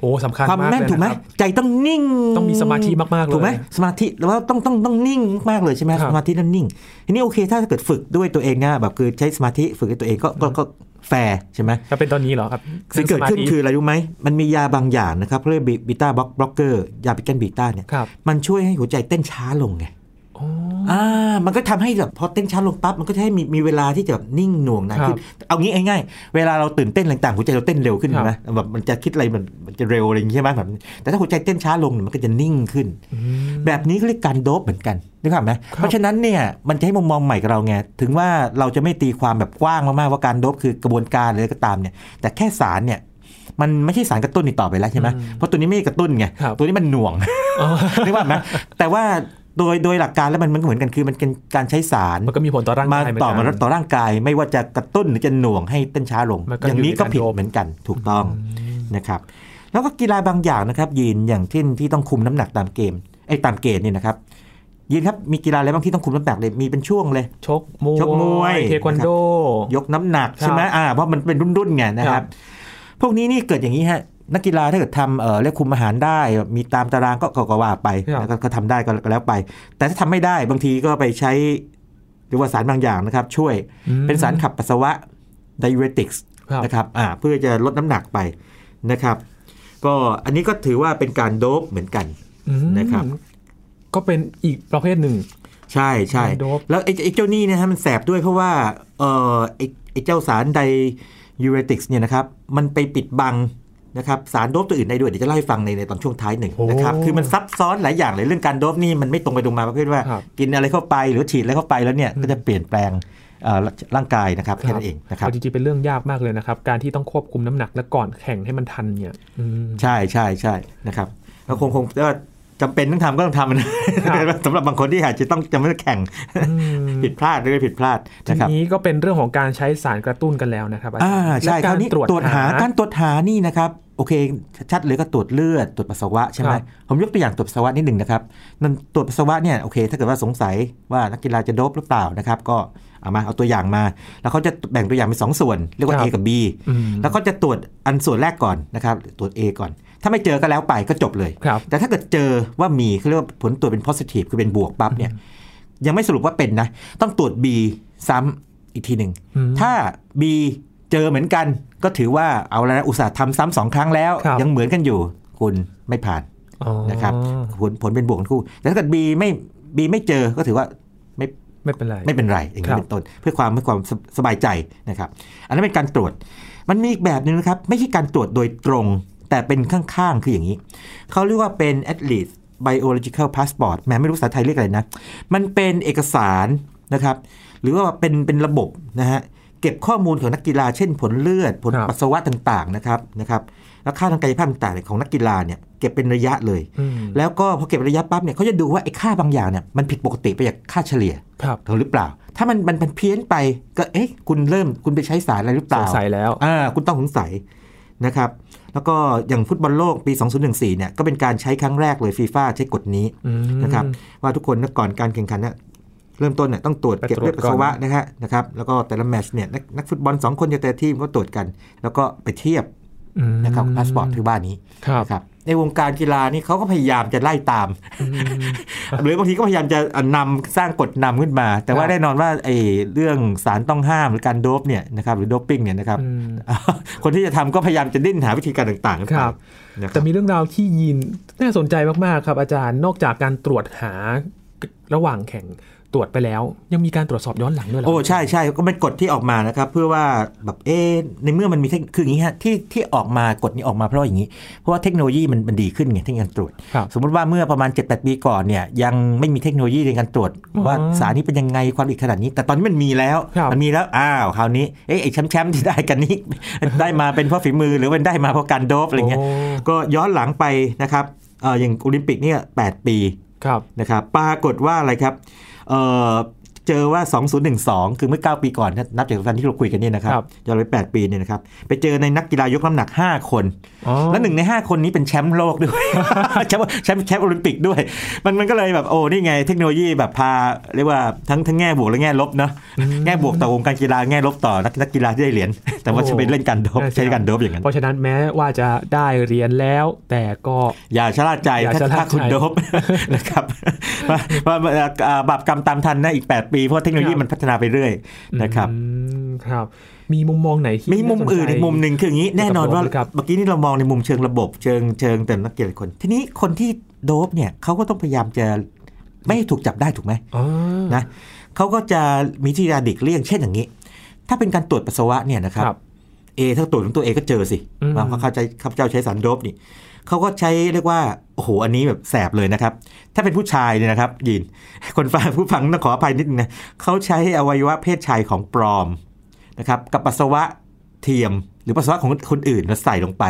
โอ้สำคัญความแม่นถูกไหมใจต้องนิ่งต้องมีสมาธิมากๆเลยถูกไหมสมาธิแล้วต้องต้องต้องนิ่งมากเลยใช่ไหมสมาธิต้องนิ่งทีนี้โอเคถ้าเกิดฝึกด้วยตัวเองนะแบบคือใช้สมาธิฝึกด้วยตัวเองก็ก็แฟร์ใช่ไหมถ้าเป็นตอนนี้เหรอครับสิ่งเกิดขึ้นคืออะไรรู้ไหมมันมียาบางอย่างนะครับเรียกบีต้าบล็อกเกอร์ยาปิกันบีต้าเนี่ยมันช่วยให้หัวใจเต้นช้าลงไงอ่ามันก็ทำให้แบบพอเต้นช้าลงปั๊บมันก็จะให้มีมีเวลาที่จะแบบนิ่งหน่วงนานขึ้นเอางี้ง่ายๆเวลาเราตื่นเต้นต่างๆหัวใจเราเต้นเร็วขึ้นใช่ไหมแบบมันจะคิดอะไรมันมันจะเร็วอะไรอย่างนี้ใช่ไหมแบบแต่ถ้าหัวใจเต้นช้าลงมันก็จะนิ่งขึ้นแบบนี้เขาเรียกการโดปเหมือนกันนึกภาพไหมเพราะฉะนั้นเนี่ยมันจะให้มุมมองใหม่กับเราไงถึงว่าเราจะไม่ตีความแบบกว้างมากๆว่าการโดปคือกระบวนการอะไรก็ตามเนี่ยแต่แค่สารเนี่ยมันไม่ใช่สารกระตุ้นต่อไปแล้วใช่ไหมเพราะตัวนี้ไม่กระตุ้นไงตัวนี้มันหน่วงนึกภาพไหมแต่ว่าโดยโดยหลักการแล้วมันมันเหมือนกันคือมันเป็นการใช้สารมันก็มีผลต่อร่างกายมาต่อมาต่อร่างกายไม่ว่าจะกระตุ้นหรือจะหน่วงให้เต้นช้าลงอย่างนี้ก็ผิดเหมือนกันถูกต้องนะครับแล้วก็กีฬาบางอย่างนะครับยีนอย่างเช่นที่ต้องคุมน้ำหนักตามเกมไอ้ตามเกณฑ์นี่นะครับยีนครับมีกีฬาอะไรบ้างที่ต้องคุมน้ำหนักเลยมีเป็นช่วงเลยชกมวยชกมวยเทควันโดยกน้ำหนักใช่ไหมอ่าเพราะมันเป็นรุ่นๆไงนะครับพวกนี้นี่เกิดอย่างนี้ฮะนักกีฬาถ้าเกิดทำเอ่อเรียกคุมอาหารได้มีตามตารางก็ก็ว่าไปแล้วก็ทำได้ก็แล้วไปแต่ถ้าทำไม่ได้บางทีก็ไปใช้หรือว่าสารบางอย่างนะครับช่วยเป็นสารขับปัสสาวะ diuretics นะครับอ่าเพื่อจะลดน้ำหนักไปนะครับก็อันนี้ก็ถือว่าเป็นการโดปเหมือนกันนะครับก็เป็นอีกประเภทหนึ่งใช่ใช่แล้วไอ้เจ้านี่นะฮะมันแสบด้วยเพราะว่าเอ่อไอ้เจ้าสาร diuretics เนี่ยนะครับมันไปปิดบังนะครับสารโดปตัวอื่นได้ด้วยเดี๋ยวจะเล่าให้ฟังในในตอนช่วงท้ายหนึ่งนะครับคือมันซับซ้อนหลายอย่างเลยเรื่องการโดปนี่มันไม่ตรงไปตรงมาประเภทว่ากินอะไรเข้าไปหรือฉีดอะไรเข้าไปแล้วเนี่ยก็จะเปลี่ยนแปลงร่างกายนะครับแค่นั้นเองนะครับจริงๆเป็นเรื่องยากมากเลยนะครับการที่ต้องควบคุมน้ำหนักและก่อนแข่งให้มันทันเนี่ยใช่ใช่ใช่นะครับก็คงคงก็จำเป็นต้องทำก็ต้องทำนะสำหรับบางคนที่อาจจะต้องจะไม่ได้แข่งผิดพลาดหรือผิดพลาดทีนี้ก็เป็นเรื่องของการใช้สารกระตุ้นกันแล้วนะครับอ่าใช่การตรวจหาการตรวจหานี่นะครับโอเคชัดเลยก็ตรวจเลือดตรวจปัสสาวะใช่ไหมผมยกตัวอย่างตรวจปัสสาวะนิดหนึ่งนะครับนั่นตรวจปัสสาวะเนี่ยโอเคถ้าเกิดว่าสงสัยว่านักกีฬาจะโดปหรือเปล่านะครับก็เอามาเอาตัวอย่างมาแล้วเขาจะแบ่งตัวอย่างเป็นสองส่วนเรียกว่า A กับ B แล้วก็จะตรวจอันส่วนแรกก่อนนะครับตรวจ A ก่อนถ้าไม่เจอก็แล้วไปก็จบเลยแต่ถ้าเกิดเจอว่ามีเขาเรียกว่าผลตรวจเป็น positive คือเป็นบวกปั๊บเนี่ยยังไม่สรุปว่าเป็นนะต้องตรวจ B ซ้ำอีกทีหนึ่งถ้า B เจอเหมือนกันก็ถือว่าเอาแล้วนะอุตส่าห์ทำซ้ำสองครั้งแล้วยังเหมือนกันอยู่คุณไม่ผ่านนะครับผลผลเป็นบวกทั้งคู่แต่ถ้าเกิด B ไม่ B ไม่เจอก็ถือว่าไม่ไม่เป็นไรไม่เป็นไรอย่างนี้เป็นต้นเพื่อความเพื่อความสบายใจนะครับอันนั้นเป็นการตรวจมันมีอีกแบบนึงนะครับไม่ใช่การตรวจโดยตรงแต่เป็นข้างๆคืออย่างนี้เขาเรียกว่าเป็น Athlete Biological Passport แม้ไม่รู้ภาษาไทยเรียกอะไรนะมันเป็นเอกสารนะครับหรือว่าเป็นเป็นระบบนะฮะเก็บข้อมูลของนักกีฬาเช่นผลเลือดผลปัสสาวะต่างๆนะครับนะครับแล้วค่าทางกายภาพต่างๆของนักกีฬาเนี่ยเก็บเป็นระยะเลยแล้วก็พอเก็บระยะปั๊บเนี่ยเขาจะดูว่าไอ้ค่าบางอย่างเนี่ยมันผิดปกติไปจากค่าเฉลี่ยหรือเปล่าถ้ามันมันเพี้ยนไปก็เอ๊ะคุณเริ่มคุณไปใช้สารอะไรหรือเปล่าสงสัยแล้วอ่าคุณต้องสงสัยนะครับแล้วก็อย่างฟุตบอลโลกปีสองพันสิบสี่เนี่ยก็เป็นการใช้ครั้งแรกเลยฟีฟ่าใช้กฎนี้นะครับว่าทุกคนก่อนการแข่งขันเนี่ย เริ่มต้นเนี่ยต้องตรวจเก็บเลือดปัสสาวะนะฮะนะครับแล้วก็แต่ละแมตช์เนี่ยนักฟุตบอลสองคนจะแต่ทีมก็ตรวจกันแล้วก็ไปเทียบนะครับพาสปอร์ตที่บ้านนี้ครับในวงการกีฬานี่เขาก็พยายามจะไล่ตามหรือบางทีก็พยายามจะนำสร้างกฎนำขึ้นมาแต่ว่าแน่นอนว่าไอ้เรื่องสารต้องห้ามหรือการโดปเนี่ยนะครับหรือโดปปิ้งเนี่ยนะครับคนที่จะทำก็พยายามจะดิ้นหาวิธีการต่างๆครับแต่มีเรื่องราวที่ยีนน่าสนใจมากๆครับอาจารย์นอกจากการตรวจหาระหว่างแข่งตรวจไปแล้วยังมีการตรวจสอบย้อนหลังด้วยเหรอโอ้ใช่ใช่ก็เป็นกฎที่ออกมานะครับเพื่อว่าแบบเอ๊ะในเมื่อมันมีคืออย่างนี้ฮะที่ที่ออกมากฎนี้ออกมาเพราะอย่างนี้เพราะว่าเทคโนโลยีมันมันดีขึ้นไงที่การตรวจสมมติว่าเมื่อประมาณ เจ็ดแปด ปีก่อนเนี่ยยังไม่มีเทคโนโลยีในการตรวจว่าสารนี้เป็นยังไงความละเอียดขนาดนี้แต่ตอนนี้มันมีแล้วมันมีแล้วอ้าวคราวนี้เอ๊ะไอ้แชมป์แชมป์ที่ได้กันนี้ได้มาเป็นเพราะฝีมือหรือเป็นได้มาเพราะการโดปอะไรเงี้ยก็ย้อนหลังไปนะครับเอ่ออย่างโอลิมปิกเนี่ยแปดปีนะครับปรากฏว่าอะไรครับเอ่อเจอว่าสองพันสิบสองคือเมื่อเก้าปีก่อนนับจากวันที่เราคุยกันนี่นะครับย้อนไปแปดปีเนี่ยนะครับไปเจอในนักกีฬายกน้ำหนักห้าคนแล้วหนึ่งในห้าคนนี้เป็นแชมป์โลกด้วย แชมป์แชมป์แชมป์โอลิมปิกด้วยมันมันก็เลยแบบโอ้นี่ไงเทคโนโลยีแบบพาเรียกว่าทั้งทั้งแง่บวกและแง่ลบเนาะแง่บวกต่อวงการกีฬาแง่ลบต่อนักนักกีฬาที่ได้เหรียญแต่ว่าจะไปเล่นการโดปใช้การโดปอย่างนั้นเพราะฉะนั้นแม้ว่าจะได้เหรียญแล้วแต่ก็อย่าชะล่าใจถ้าคุณโดปนะครับว่าบาปกรรมตามทันนะอีกแปดปีเพราะเทคโนโลยีมันพัฒนาไปเรื่อยนะครับครับมีมุมมองไหนที่มีมุมอื่นอีกมุมหนึ่งคืออย่างนี้แน่นอนว่าเมื่อกี้นี่เรามองในมุมเชิงระบบเชิงเชิงแต่นักกีฬาคนทีนี้คนที่โดปเนี่ยเขาก็ต้องพยายามจะไม่ถูกจับได้ถูกไหมนะเขาก็จะมีที่ดิกเลี่ยงเช่นอย่างนี้ถ้าเป็นการตรวจปัสสาวะเนี่ยนะครับเอถ้าตรวจของตัวเองก็เจอสิว่าเขาใช้ข้าพเจ้าใช้สารโดปนี่เขาก็ใช้เรียกว่าโอ้โหอันนี้แบบแสบเลยนะครับถ้าเป็นผู้ชายเนี่ยนะครับยินคนฟังผู้ฟังต้องขออภัยนิดนึงนะเขาใช้อวัยวะเพศชายของปลอมนะครับกับปัสสาวะเทียมหรือปัสสาวะของคนอื่นมาใส่ลงไป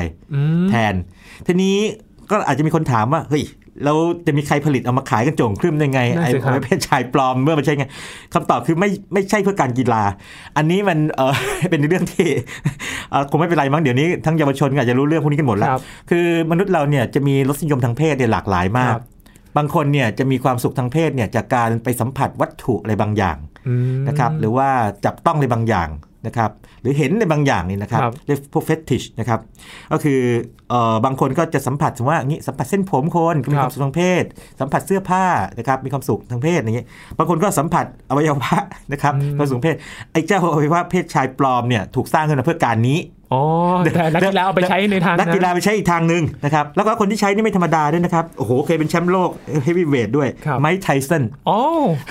แทนทีนี้ก็อาจจะมีคนถามว่าเฮ้ยเราจะมีใครผลิตเอามาขายกันโจ่งครึ่มได้ไงไอ้อวัยวะเพศชายปลอมเมื่อมันใช่ไงคำตอบคือไม่ไม่ใช่เพื่อการกีฬาอันนี้มันเออเป็นเรื่องที่คงไม่เป็นไรมั้งเดี๋ยวนี้ทั้งเยาวชนอาจจะรู้เรื่องพวกนี้กันหมดแล้วคือมนุษย์เราเนี่ยจะมีรสนิยมทางเพศเนี่ยหลากหลายมากบางคนเนี่ยจะมีความสุขทางเพศเนี่ยจากการไปสัมผัสวัตถุอะไรบางอย่างนะครับหรือว่าจับต้องอะไรบางอย่างนะครับหรือเห็นในบางอย่างนี่นะครับเรียกพวกเฟติชนะครับก็คือเอ่อบางคนก็จะสัมผัสว่าอย่างนี้สัมผัสเส้นผมคนมีความสุขทางเพศสัมผัสเสื้อผ้านะครับมีความสุขทางเพศอย่างนี้บางคนก็สัมผัสอวัยวะนะครับความสุขเพศไอ้เจ้าอวัยวะเพศชายปลอมเนี่ยถูกสร้างขึ้นมาเพื่อการนี้อ๋อแต่นักกีฬาเอาไปใช้ในทางนักกีฬาไปใช้อีกทางนึงนะครับแล้วก็คนที่ใช้นี่ไม่ธรรมดาด้วยนะครับโอ้โหเคยเป็นแชมป์โลกเฮฟวีเวทด้วยไมค์ไทสันอ๋อ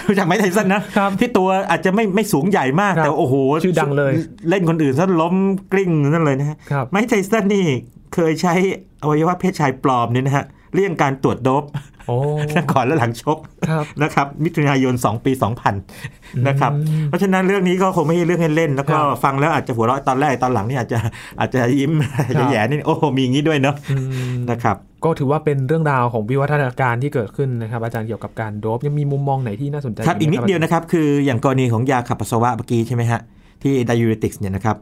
รู้จักไมค์ไทสันนะที่ตัวอาจจะไม่ไม่สูงใหญ่มากแต่โอ้โหชื่อดังเลยเล่นคนอื่นซะล้มกลิ้งนั่นเลยนะฮะไมค์ไทสันนี่เคยใช้อวัยวะเพศชายปลอมเนี่ยนะฮะเรื่องการตรวจโดปก่อนและหลังชกนะครับมิถุนายนสองปีสองพันนะครับเพราะฉะนั้นเรื่องนี้ก็คงไม่ใช่เรื่องเล่นๆแล้วก็ฟังแล้วอาจจะหัวเราะตอนแรกตอนหลังนี่อาจจะอาจจะยิ้มอาจจะแย่นิดโอ้มีอย่างนี้ด้วยเนาะนะครับก็ถือว่าเป็นเรื่องราวของวิวัฒนาการที่เกิดขึ้นนะครับอาจารย์เกี่ยวกับการโดปยังมีมุมมองไหนที่น่าสนใจครับอีกนิดเดียวนะครับคืออย่างกรณีของยาขับปัสสาวะเมื่อกี้ใช่ไหมฮะที่ diuretics เนี่ยนะครับ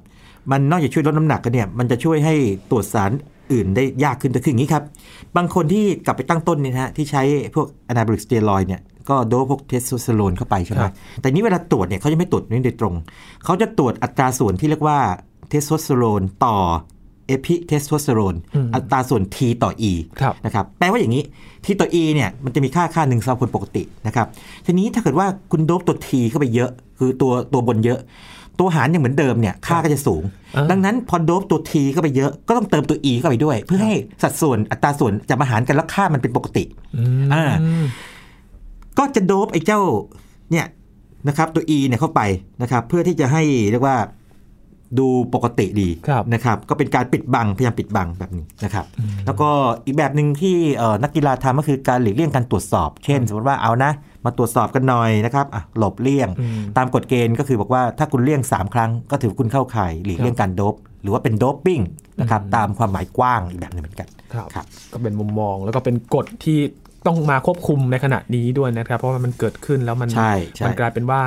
มันนอกจากช่วยลดน้ำหนักกันเนี่ยมันจะช่วยให้ตรวจสารอื่นได้ยากขึ้นแต่คืออย่างนี้ครับบางคนที่กลับไปตั้งต้นนี่ฮะที่ใช้พวก anabolic steroid เนี่ยก็โดปพวกเทสโทสเตอโรนเข้าไปใช่ไหมแต่นี้เวลาตรวจเนี่ยเขาจะไม่ตรวจนี่โดยตรงเขาจะตรวจอัตราส่วนที่เรียกว่าเทสโทสเตอโรนต่อเอพิเทสโทสเตอโรนอัตราส่วน T ต่อ E นะครับแปลว่าอย่างนี้ T ต่อ E เนี่ยมันจะมีค่าค่าหนึ่งสำหรับคนปกตินะครับทีนี้ถ้าเกิดว่าคุณโดปตัว T เข้าไปเยอะคือตัวตัวบนเยอะตัวหารยังเหมือนเดิมเนี่ยค่าก็จะสูงดังนั้นพอโดปตัว T เข้าไปเยอะก็ต้องเติมตัว E เข้าไปด้วยเพื่อให้สัดส่วนอัตราส่วนจะมาหารกันแล้วค่ามันเป็นปกติอ่าก็จะโดปไอ้เจ้าเนี่ยนะครับตัว E เนี่ยเข้าไปนะครับเพื่อที่จะให้เรียกว่าดูปกติดีนะครับก็เป็นการปิดบังพยายามปิดบังแบบนี้นะครับแล้วก็อีกแบบหนึ่งที่นักกีฬาทำก็คือการหลีกเลี่ยงการตรวจสอบเช่นสมมติว่าเอานะมาตรวจสอบกันหน่อยนะครับหลบเลี่ยงตามกฎเกณฑ์ก็คือบอกว่าถ้าคุณเลี่ยงสามครั้งก็ถือคุณเข้าข่ายหลีกเลี่ยงการโดปหรือว่าเป็นโดปปิ้งนะครับตามความหมายกว้างอีกแบบนึงเหมือนกันครับก็เป็นมุมมองแล้วก็เป็นกฎที่ต้องมาควบคุมในขณะนี้ด้วยนะครับเพราะว่ามันเกิดขึ้นแล้วมันมันกลายเป็นว่า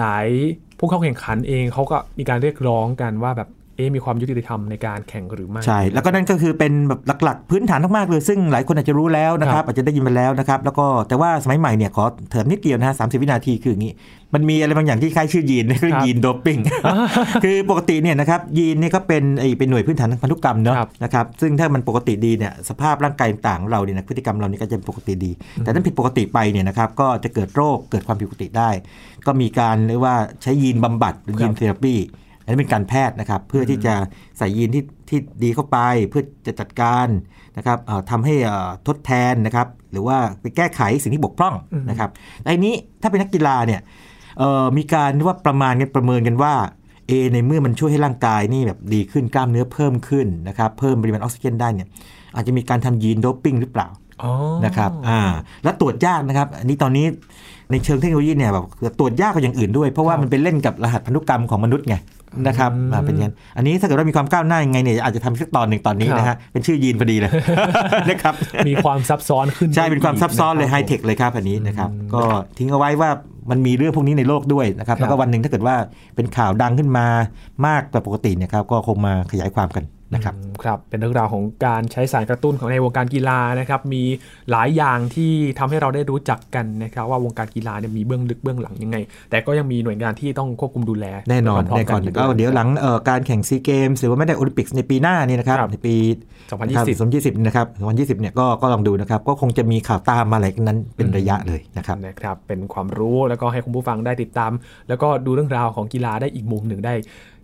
หลายๆผู้เข้าแข่งขันเองเขาก็มีการเรียกร้องกันว่าแบบ เอ๊ะมีความยุติธรรมในการแข่งหรือไม่ใช่แล้วก็นั่นก็คือเป็นแบบหลักๆพื้นฐานมากๆเลยซึ่งหลายคนอาจจะรู้แล้วนะครับอาจจะได้ยินมาแล้วนะครับแล้วก็แต่ว่าสมัยใหม่เนี่ยขอเถิมนิดเดียวนะฮะสามสิบวินาทีคืออย่างนี้มันมีอะไรบางอย่างที่คล้ายชื่อยีนคือยีนโดปปิ้งคือปกติเนี่ยนะครับยีนเนี่ยก็เป็นไอ้เป็นหน่วยพื้นฐานทางพันธุกรรมเนาะนะครับซึ่งถ้ามันปกติดีเนี่ยสภาพร่างกายต่างของเราเนี่ยนะพฤติกรรมเรานี่ก็จะปกติดีแต่ถ้าผิดปกติไปเนี่ยนะครับก็จะเกิดโรคเกิดความผิดปกติได้ก็มีการเรียกว่าใช้ยีนบำบัดหรือยีนเทอราปีอันนี้เป็นการแพทย์นะครับเพื่อที่จะใส่ยีนที่ที่ดีเข้าไปเพื่อจะจัดการนะครับทำให้ทดแทนนะครับหรือว่าไปแก้ไขสิ่งที่บกพร่องนะครับในนี้ถ้าเป็นนักกีฬาเนี่ยมีการว่าประมาณกันประเมินกันว่าเอในเมื่อมันช่วยให้ร่างกายนี่แบบดีขึ้นกล้ามเนื้อเพิ่มขึ้นนะครับเพิ่มปริมาณออกซิเจนได้เนี่ยอาจจะมีการทำยีนโดปปิ้งหรือเปล่า oh. นะครับอ่าและตรวจยากนะครับอันนี้ตอนนี้ในเชิงเทคโนโลยีเนี่ยแบบตรวจยากกว่าอย่างอื่นด้วยเพราะว่ามันเป็นเล่นกับรหัสพันธุกรรมของมนุษย์ไงนะครับเป็นอย่างนั้นอันนี้ถ้าเกิดว่ามีความก้าวหน้ายังไงเนี่ยอาจจะทำสักตอนหนึ่งตอนนี้นะฮะเป็นชื่อยีนพอดีเลยนะครับมีความซับซ้อนขึ้นใช่เป็นความซับซ้อนเลยไฮเทคเลยครับอันนี้นะครับก็ทิ้งเอาไว้ว่ามันมีเรื่องพวกนี้ในโลกด้วยนะครับแล้วก็วันหนึ่งถ้าเกิดว่าเป็นข่าวดังขึ้นมามากกว่าปกติเนี่ยครับก็คงมาขยายความกันนะครับครับเป็นเรื่องราวของการใช้สารกระตุ้นของในวงการกีฬานะครับมีหลายอย่างที่ทำให้เราได้รู้จักกันนะครับว่าวงการกีฬาเนี่ยมีเบื้องลึกเบื้องหลังยังไงแต่ก็ยังมีหน่วยงานที่ต้องควบคุมดูแลแน่นอนแน่นอนก็เดี๋ยวหลังการแข่งซีเกมส์หรือว่าไม่ได้โอลิมปิกในปีหน้านี่นะครับในปีสองพันยี่สิบนะครับสองพันยี่สิบเนี่ยก็ลองดูนะครับก็คงจะมีข่าวตามมาอะไรนั้นเป็นระยะเลยนะครับนะครับเป็นความรู้แล้วก็ให้คุณผู้ฟังได้ติดตามแล้วก็ดูเรื่องราวของกีฬาได้อีกมุมหนึ่งได้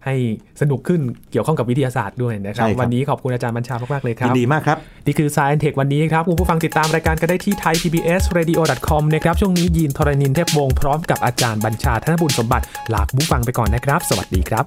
ให้สนุกขึ้นเกี่ยวข้องกับวิทยาศาสตร์ด้วยนะครับวันนี้ขอบคุณอาจารย์บัญชามากๆเลยครับยินดีมากครับนี่คือ Science Tech วันนี้ครับคุณผู้ฟังติดตามรายการกันได้ที่ ไทย พี บี เอส เรดิโอ ดอท คอม นะครับช่วงนี้ยีนธรณินทร์เทพวงศ์พร้อมกับอาจารย์บัญชาธนบุญสมบัติลาคุณผู้ฟังไปก่อนนะครับสวัสดีครับ